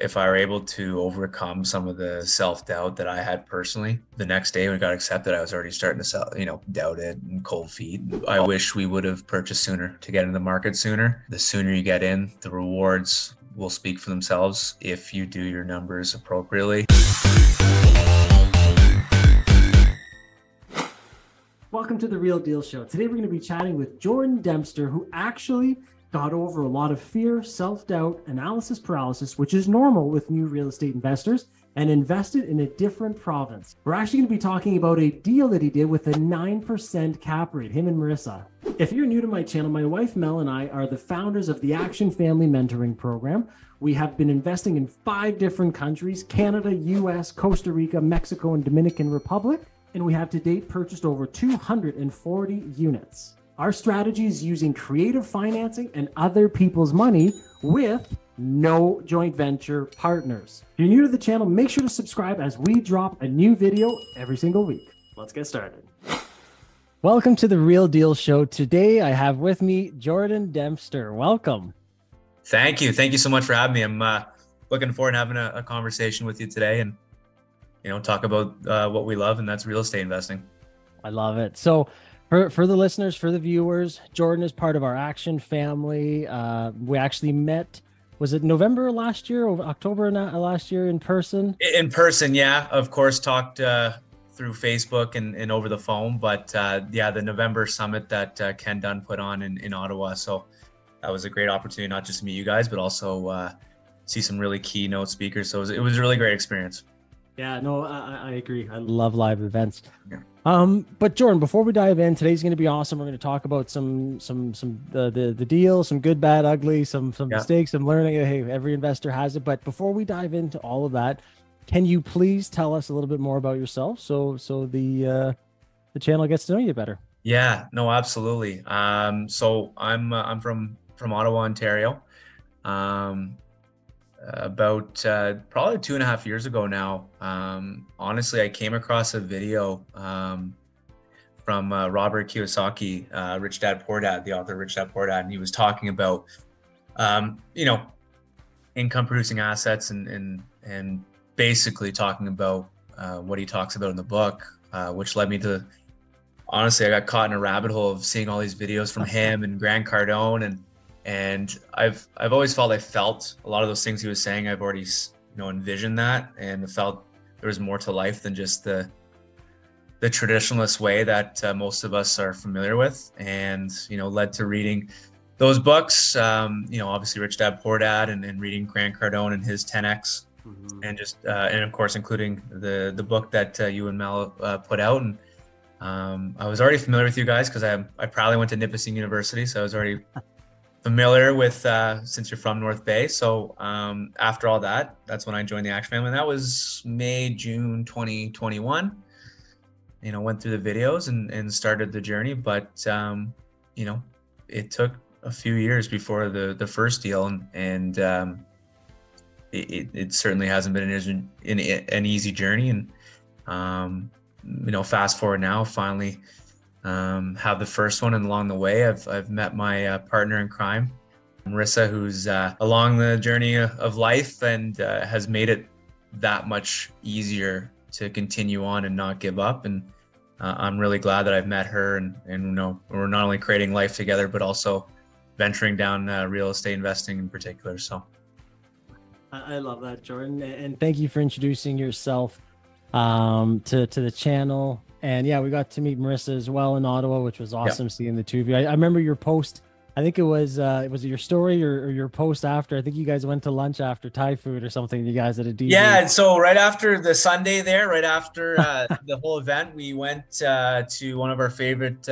if I were able to overcome some of the self-doubt that I had personally, the next day when I got accepted, I was already starting to sell, doubt it and cold feet. I wish we would have purchased sooner to get into the market sooner. The sooner you get in, the rewards will speak for themselves if you do your numbers appropriately. Welcome to The Real Deal Show. Today, we're going to be chatting with Jordan Dempster, who actually got over a lot of fear, self-doubt, analysis paralysis, which is normal with new real estate investors, and invested in a different province. We're actually going to be talking about a deal that he did with a 9% cap rate, him and Marissa. If you're new to my channel, my wife Mel and I are the founders of the Action Family Mentoring Program. We have been investing in 5 different countries: Canada, US, Costa Rica, Mexico, and Dominican Republic. And we have to date purchased over 240 units. Our strategy is using creative financing and other people's money with no joint venture partners. If you're new to the channel, make sure to subscribe as we drop a new video every single week. Let's get started. Welcome to The Real Deal Show. Today, I have with me Jordan Dempster. Welcome. Thank you. Thank you so much for having me. I'm looking forward to having a conversation with you today and talk about what we love, and that's real estate investing. I love it. So for the listeners, for the viewers, Jordan is part of our Action Family. We actually met, was it November last year or October last year in person? In person, yeah. Of course, talked through Facebook and over the phone, but the November summit that Ken Dunn put on in Ottawa. So that was a great opportunity, not just to meet you guys, but also see some really keynote speakers. So it was a really great experience. Yeah, no, I agree. I love live events. Yeah. But Jordan, before we dive in, today's going to be awesome. We're going to talk about the deal, some good, bad, ugly, some mistakes, some learning. Hey, every investor has it. But before we dive into all of that, can you please tell us a little bit more about yourself, so the channel gets to know you better? Yeah, no, absolutely. So I'm from Ottawa, Ontario. About probably 2.5 years ago now, honestly, I came across a video from Robert Kiyosaki, Rich Dad Poor Dad, the author of Rich Dad Poor Dad, and he was talking about income producing assets and basically talking about what he talks about in the book, which led me to, honestly, I got caught in a rabbit hole of seeing all these videos from him and Grant Cardone and I've always felt a lot of those things he was saying. I've already envisioned that and felt there was more to life than just the traditionalist way that most of us are familiar with, and led to reading those books. Obviously Rich Dad Poor Dad and reading Grant Cardone and his 10X, mm-hmm. and just and of course including the book that you and Mel put out. And I was already familiar with you guys because I probably went to Nipissing University, so I was already familiar with, since you're from North Bay. So after all that's when I joined the Action Family. And that was May, June 2021. Went through the videos and started the journey. But, it took a few years before the first deal. And it certainly hasn't been an easy journey. And, fast forward now, finally, have the first one, and along the way I've met my partner in crime, Marissa, who's along the journey of life and has made it that much easier to continue on and not give up. And I'm really glad that I've met her, and we're not only creating life together but also venturing down real estate investing in particular. So I love that, Jordan, and thank you for introducing yourself to the channel. And yeah, we got to meet Marissa as well in Ottawa, which was awesome, seeing the two of you. I remember your post. I think it was your story or your post after. I think you guys went to lunch after Thai food or something. You guys at a DJ. Yeah, and so right after the Sunday there, right after the whole event, we went to one of our favorite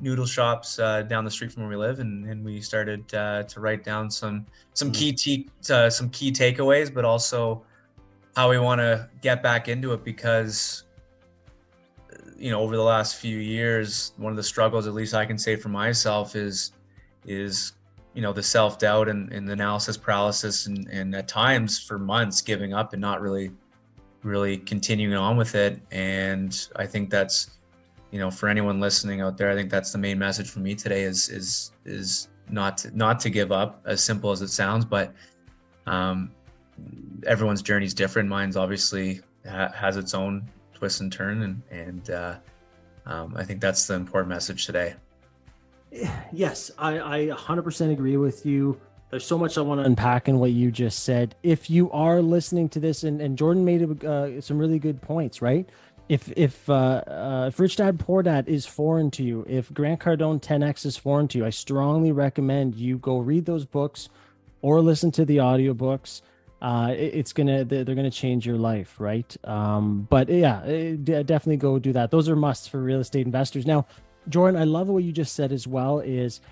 noodle shops down the street from where we live, and we started to write down some key takeaways, but also how we want to get back into it, because over the last few years, one of the struggles, at least I can say for myself, is the self-doubt and the analysis paralysis, and at times for months giving up and not really continuing on with it. And I think that's, for anyone listening out there, I think that's the main message for me today, is not to give up, as simple as it sounds, but Everyone's journey is different. Mine's obviously has its own twist and turn, and I think that's the important message today. Yes, I 100% agree with you. There's so much I want to unpack in what you just said. If you are listening to this, and Jordan made some really good points, right? If Rich Dad Poor Dad is foreign to you, if Grant Cardone 10X is foreign to you, I strongly recommend you go read those books or listen to the audiobooks. They're gonna change your life, right? Definitely go do that. Those are musts for real estate investors. Now, Jordan, I love what you just said as well. Is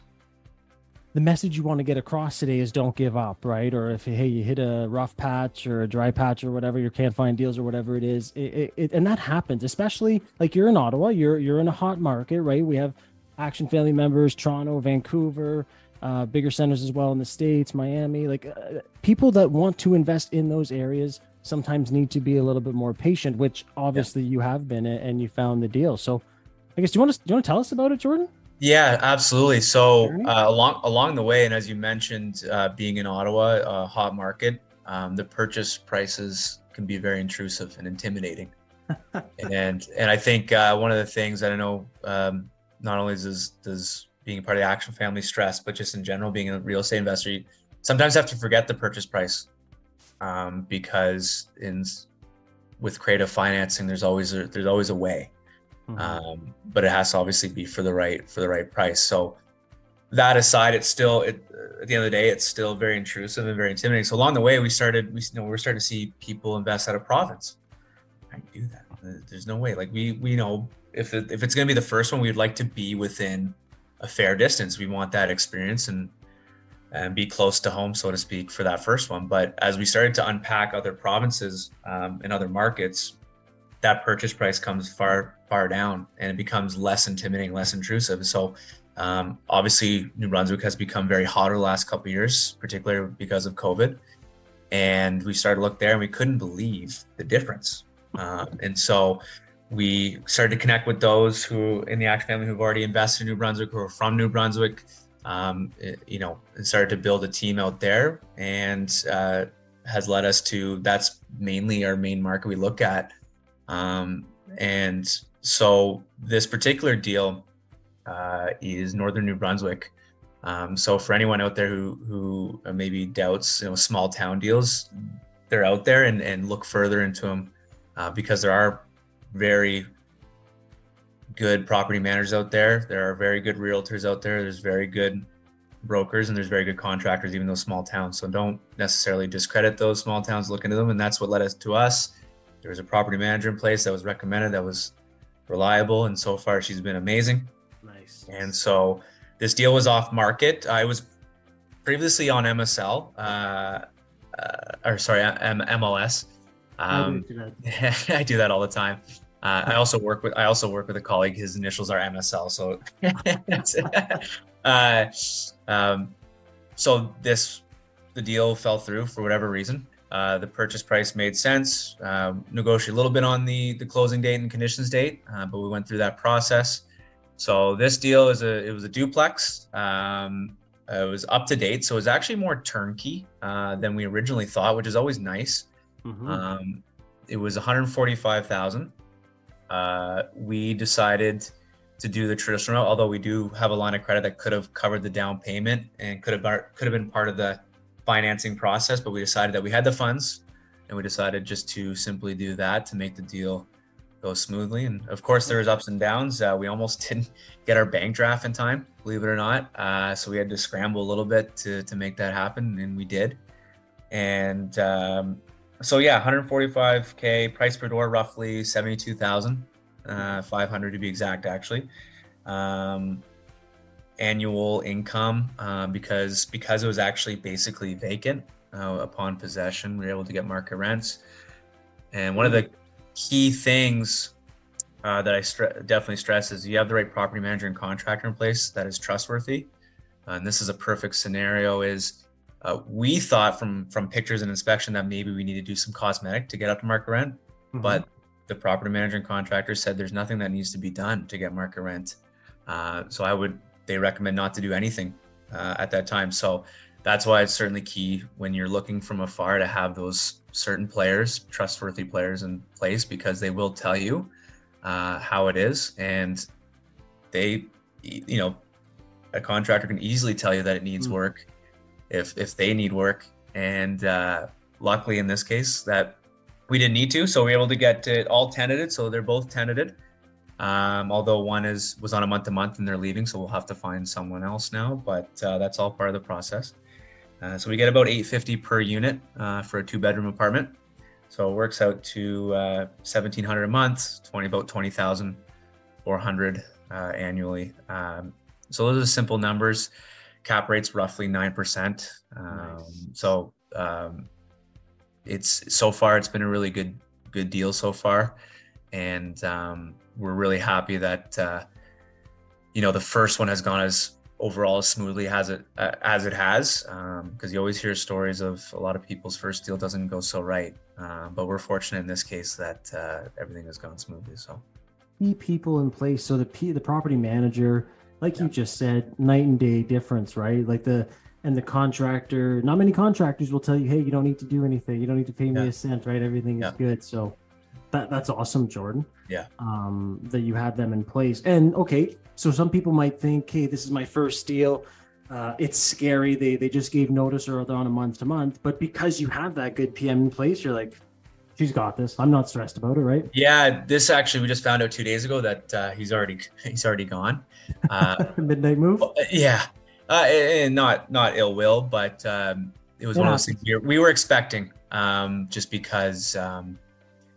the message you want to get across today is don't give up, right? Or if, hey, you hit a rough patch or a dry patch or whatever, you can't find deals or whatever it is. And that happens, especially like you're in Ottawa, you're in a hot market, right? We have Action Family members, Toronto, Vancouver, bigger centers as well in the States, Miami, people that want to invest in those areas sometimes need to be a little bit more patient, which obviously you have been, and you found the deal. So I guess, do you want to tell us about it, Jordan? Yeah, absolutely. So along the way, and as you mentioned, being in Ottawa, a hot market, the purchase prices can be very intrusive and intimidating. and I think one of the things that I know, not only does being part of the Action Family stress, but just in general, being a real estate investor, you sometimes have to forget the purchase price, because with creative financing, there's always a way. But it has to obviously be for the right price. So that aside, at the end of the day, it's still very intrusive and very intimidating. So along the way, we're starting to see people invest out of province. I can do that. There's no way. We know if it's going to be the first one, we'd like to be within a fair distance. We want that experience and be close to home, so to speak, for that first one. But as we started to unpack other provinces, and other markets, that purchase price comes far down, and it becomes less intimidating, less intrusive. So obviously New Brunswick has become very hot over the last couple of years, particularly because of COVID. And we started to look there, and we couldn't believe the difference. And so we started to connect with those who in the Action Family who've already invested in New Brunswick, who are from New Brunswick, and started to build a team out there, and has led us to, that's mainly our main market we look at. And so this particular deal is Northern New Brunswick. So for anyone out there who maybe doubts, small town deals, they're out there, and look further into them, because there are very good property managers out there. There are very good realtors out there. There's very good brokers, and there's very good contractors, even though small towns. So don't necessarily discredit those small towns. Look into them. And that's what led us to us. There was a property manager in place that was recommended, that was reliable, and so far she's been amazing. Nice. And so this deal was off market. I was previously on MSL, MLS. I do that all the time. I also work with a colleague. His initials are MSL. So, so the deal fell through for whatever reason. The purchase price made sense, negotiated a little bit on the closing date and conditions date, but we went through that process. So this deal was a duplex. It was up to date. So it was actually more turnkey than we originally thought, which is always nice. Mm-hmm. It was $145,000. We decided to do the traditional route, although we do have a line of credit that could have covered the down payment and could have been part of the financing process, but we decided that we had the funds, and we decided just to simply do that to make the deal go smoothly. And of course, there was ups and downs. We almost didn't get our bank draft in time, believe it or not. So we had to scramble a little bit to make that happen, and we did. And $145K, price per door, roughly $72,500 to be exact, actually. Annual income, because it was actually basically vacant upon possession, we were able to get market rents. And one of the key things that I definitely stress is you have the right property manager and contractor in place that is trustworthy. And this is a perfect scenario. Is we thought from pictures and inspection that maybe we need to do some cosmetic to get up to market rent, mm-hmm. but the property manager and contractor said there's nothing that needs to be done to get market rent. They recommend not to do anything at that time. So that's why it's certainly key when you're looking from afar to have those certain players, trustworthy players in place, because they will tell you how it is. And they, you know, a contractor can easily tell you that it needs work if they need work. And luckily in this case that we didn't need to, so we were able to get it all tenanted. So they're both tenanted. Although one was on a month-to-month and they're leaving, so we'll have to find someone else now, but that's all part of the process. So we get about $850 per unit for a two-bedroom apartment. So it works out to $1,700 a month, about $20,400 annually. So those are simple numbers. Cap rate's roughly 9%. Nice. So so far it's been a really good deal so far, and we're really happy that the first one has gone as smoothly as it has, because you always hear stories of a lot of people's first deal doesn't go so right, but we're fortunate in this case that everything has gone smoothly. So key people in place, so the property manager, like you just said, night and day difference, right? Like the contractor, not many contractors will tell you, hey, you don't need to do anything, you don't need to pay me a cent, right? Everything is good. So that's awesome, Jordan. Yeah. That you have them in place. And okay, so some people might think, hey, this is my first deal. It's scary. They just gave notice, or they're on a month to month. But because you have that good PM in place, you're like, she's got this. I'm not stressed about it, right? Yeah. This actually, we just found out 2 days ago that he's already gone. Midnight move. Yeah. And not ill will, but it was one of those things we were expecting, just because.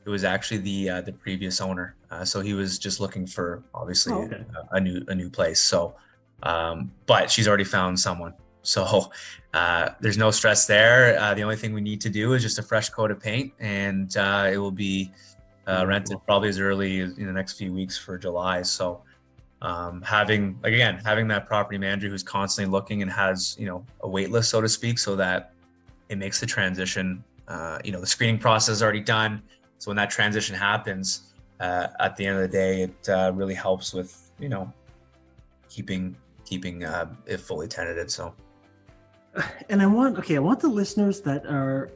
It was actually the previous owner, so he was just looking for a new place. So, but she's already found someone, so there's no stress there. The only thing we need to do is just a fresh coat of paint, and it will be rented probably as early as in the next few weeks for July. So, having that property manager who's constantly looking and has a wait list, so to speak, so that it makes the transition. The screening process is already done. So when that transition happens, at the end of the day, it really helps with, keeping it fully tenanted. So, and I want the listeners that are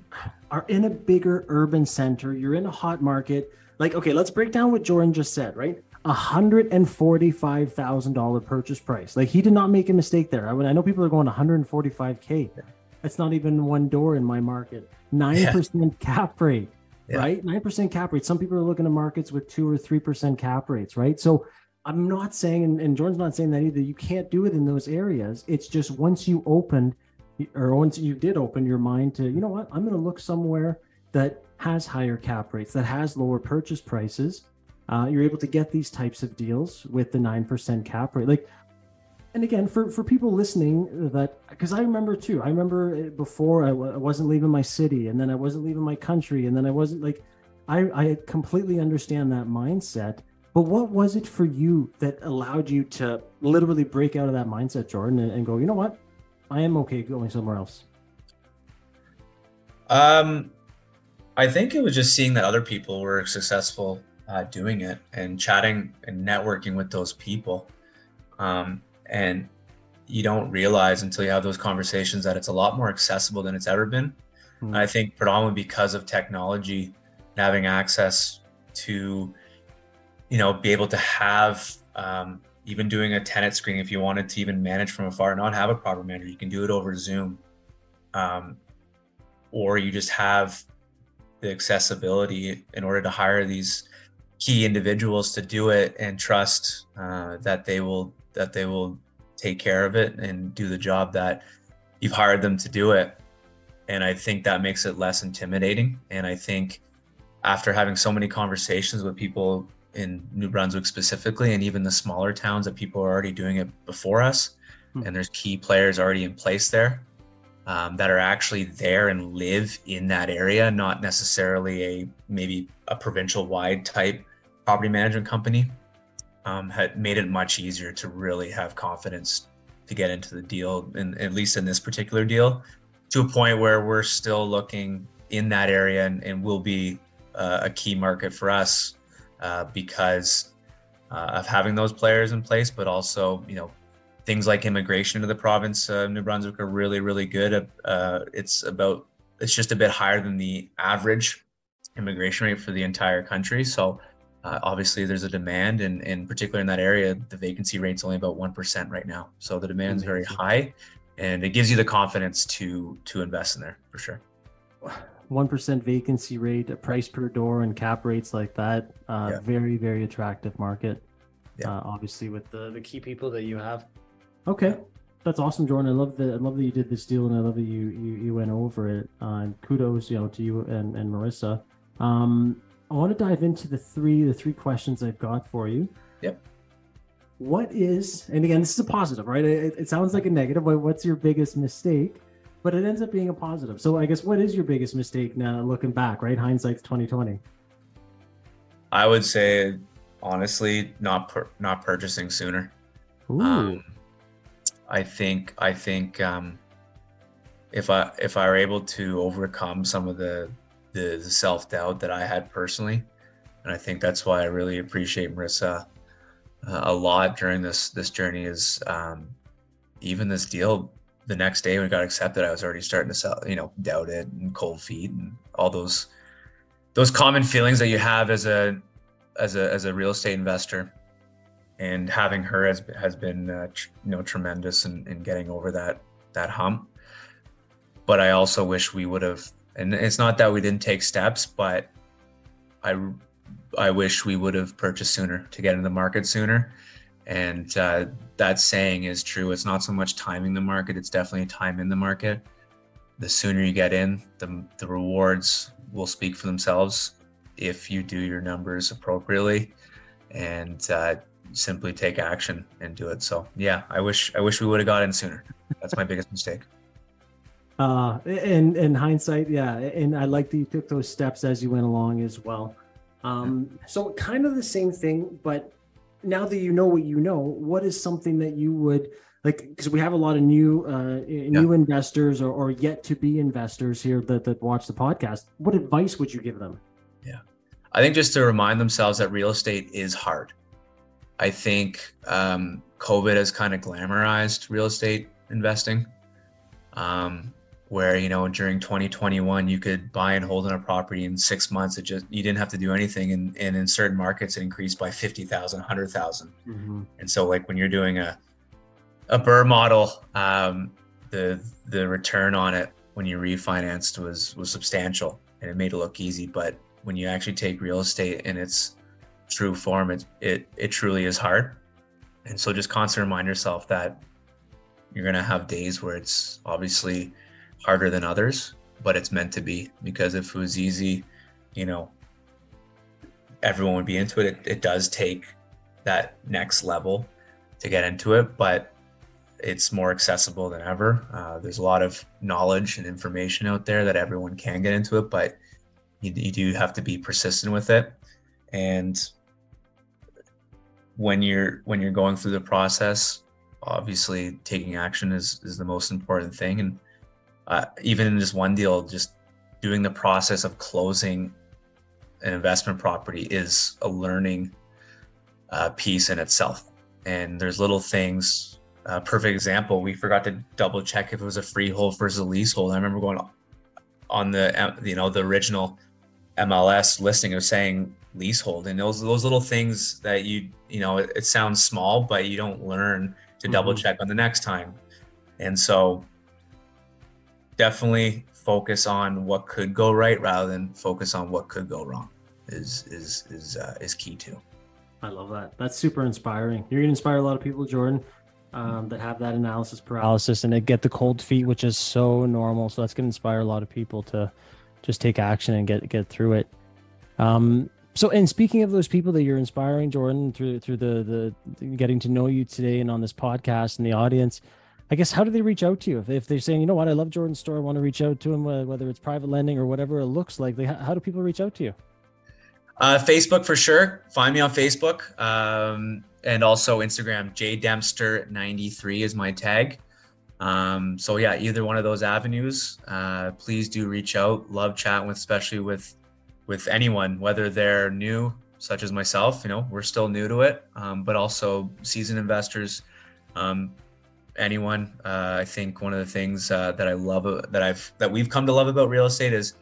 in a bigger urban center, you're in a hot market. Like, okay, let's break down what Jordan just said, right? $145,000 purchase price. Like, he did not make a mistake there. I know people are going 145K. That's not even one door in my market. 9% cap rate. Yeah. Right? 9% cap rate. Some people are looking at markets with 2 or 3% cap rates, right? So I'm not saying, and Jordan's not saying that either, you can't do it in those areas. It's just once you did open your mind to, you know what, I'm going to look somewhere that has higher cap rates, that has lower purchase prices. You're able to get these types of deals with the 9% cap rate. Like, and again, for people listening, that, because I remember before I wasn't leaving my city, and then I wasn't leaving my country, and then I wasn't like, I completely understand that mindset. But what was it for you that allowed you to literally break out of that mindset, Jordan, and go, you know what, I am okay going somewhere else? I think it was just seeing that other people were successful doing it, and chatting and networking with those people. And you don't realize until you have those conversations that it's a lot more accessible than it's ever been. Mm-hmm. And I think predominantly because of technology and having access to, be able to have, even doing a tenant screening, if you wanted to even manage from afar, not have a property manager, you can do it over Zoom. Or you just have the accessibility in order to hire these key individuals to do it, and trust that they will take care of it and do the job that you've hired them to do it. And I think that makes it less intimidating. And I think after having so many conversations with people in New Brunswick specifically, and even the smaller towns, that people are already doing it before us, and there's key players already in place there that are actually there and live in that area, not necessarily maybe a provincial wide type property management company. Had made it much easier to really have confidence to get into the deal, and at least in this particular deal, to a point where we're still looking in that area, and will be a key market for us because of having those players in place, but also Things like immigration to the province of New Brunswick are really, really good. It's just a bit higher than the average immigration rate for the entire country. So obviously there's a demand, and in particular in that area, the vacancy rate's only about 1% right now. So the demand's very high, and it gives you the confidence to invest in there for sure. 1% vacancy rate, a price per door and cap rates like that. Very, very attractive market. Obviously with the key people that you have. Okay. That's awesome, Jordan. I love that you did this deal, and I love that you went over it. And kudos, to you and Marissa. I want to dive into the three questions I've got for you. Yep. What is, and again, this is a positive, right? It sounds like a negative, but what's your biggest mistake? But it ends up being a positive. So I guess, what is your biggest mistake now looking back, right? Hindsight's 2020. I would say, honestly, not purchasing sooner. Ooh. I think if I were able to overcome some of the self-doubt that I had personally, and I think that's why I really appreciate Marissa a lot during this journey, is even this deal, the next day when it got accepted, I was already starting to sell, doubt it and cold feet and all those common feelings that you have as a real estate investor. And having her has been tremendous in getting over that hump. But I also wish we would have, and it's not that we didn't take steps, but I wish we would have purchased sooner to get into the market sooner. And that saying is true. It's not so much timing the market, it's definitely time in the market. The sooner you get in, the rewards will speak for themselves if you do your numbers appropriately and simply take action and do it. So yeah, I wish we would have got in sooner. That's my biggest mistake. In hindsight, yeah. And I like that you took those steps as you went along as well. So kind of the same thing, but now that what is something that you would like, cause we have a lot of new investors or yet to be investors here that watch the podcast. What advice would you give them? Yeah. I think just to remind themselves that real estate is hard. I think COVID has kind of glamorized real estate investing, where, during 2021, you could buy and hold on a property in 6 months. You didn't have to do anything. And in certain markets, it increased by 50,000, 100,000. Mm-hmm. And so like when you're doing a BRRRR model, the return on it when you refinanced was substantial, and it made it look easy. But when you actually take real estate and its true form, it truly is hard. And so just constantly remind yourself that you're going to have days where it's obviously harder than others, but it's meant to be, because if it was easy, everyone would be into it. It does take that next level to get into it, but it's more accessible than ever. There's a lot of knowledge and information out there that everyone can get into it, but you do have to be persistent with it. And when you're going through the process, obviously taking action is the most important thing. And even in just one deal, just doing the process of closing an investment property is a learning piece in itself. And there's little things. Perfect example, we forgot to double check if it was a freehold versus a leasehold. I remember going on the original MLS listing, it was saying leasehold, and those little things that it sounds small, but you don't learn to double check on the next time. And so definitely focus on what could go right rather than focus on what could go wrong is key too. I love that. That's super inspiring. You're gonna inspire a lot of people, Jordan, that have that analysis paralysis and they get the cold feet, which is so normal. So that's gonna inspire a lot of people to just take action and get through it. So, and speaking of those people that you're inspiring, Jordan, through the getting to know you today and on this podcast and the audience, I guess, how do they reach out to you? If they're saying, I love Jordan's story, I want to reach out to him, whether it's private lending or whatever it looks like, how do people reach out to you? Facebook for sure. Find me on Facebook. And also Instagram, jdempster93 is my tag. So yeah, either one of those avenues, please do reach out. Love chatting especially with anyone, whether they're new, such as myself, we're still new to it, but also seasoned investors. anyone. I think one of the things that I love, that we've come to love about real estate is,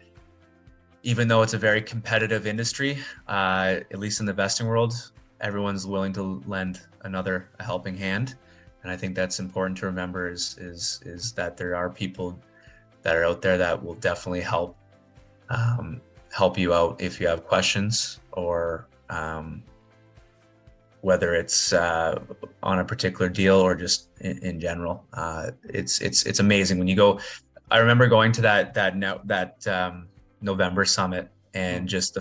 even though it's a very competitive industry, at least in the investing world, everyone's willing to lend another a helping hand. And I think that's important to remember, is that there are people that are out there that will definitely help help you out if you have questions, or whether it's on a particular deal or just in general. It's amazing when you go. I remember going to that November summit, and just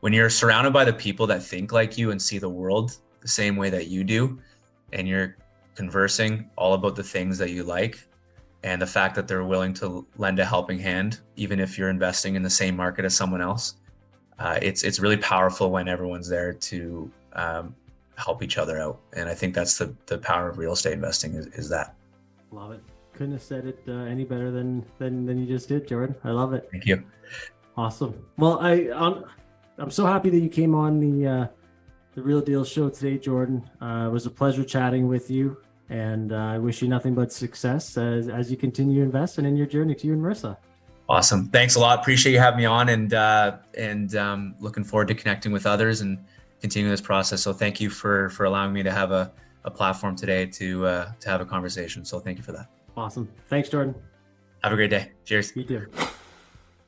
when you're surrounded by the people that think like you and see the world the same way that you do, and you're conversing all about the things that you like, and the fact that they're willing to lend a helping hand, even if you're investing in the same market as someone else, it's really powerful when everyone's there to help each other out. And I think that's the power of real estate investing, is that. Love it. Couldn't have said it any better than you just did, Jordan. I love it. Thank you. Awesome. Well, I'm so happy that you came on the Real Deal Show today, Jordan. It was a pleasure chatting with you, and I wish you nothing but success as you continue investing in your journey, to you and Marissa. Awesome. Thanks a lot. Appreciate you having me on, and looking forward to connecting with others and continuing this process. So thank you for allowing me to have a platform today to have a conversation. So thank you for that. Awesome. Thanks, Jordan. Have a great day. Cheers. You too.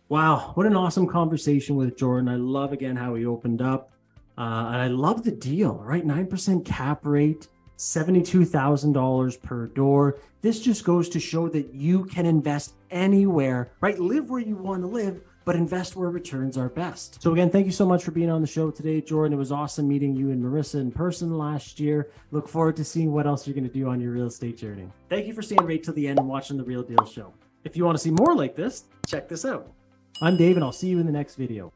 Wow. What an awesome conversation with Jordan. I love, again, how he opened up. And I love the deal, right? 9% cap rate, $72,000 per door. This just goes to show that you can invest anywhere, right? Live where you want to live, but invest where returns are best. So again, thank you so much for being on the show today, Jordan. It was awesome meeting you and Marissa in person last year. Look forward to seeing what else you're going to do on your real estate journey. Thank you for staying right till the end and watching The Real Deal Show. If you want to see more like this, check this out. I'm Dave, and I'll see you in the next video.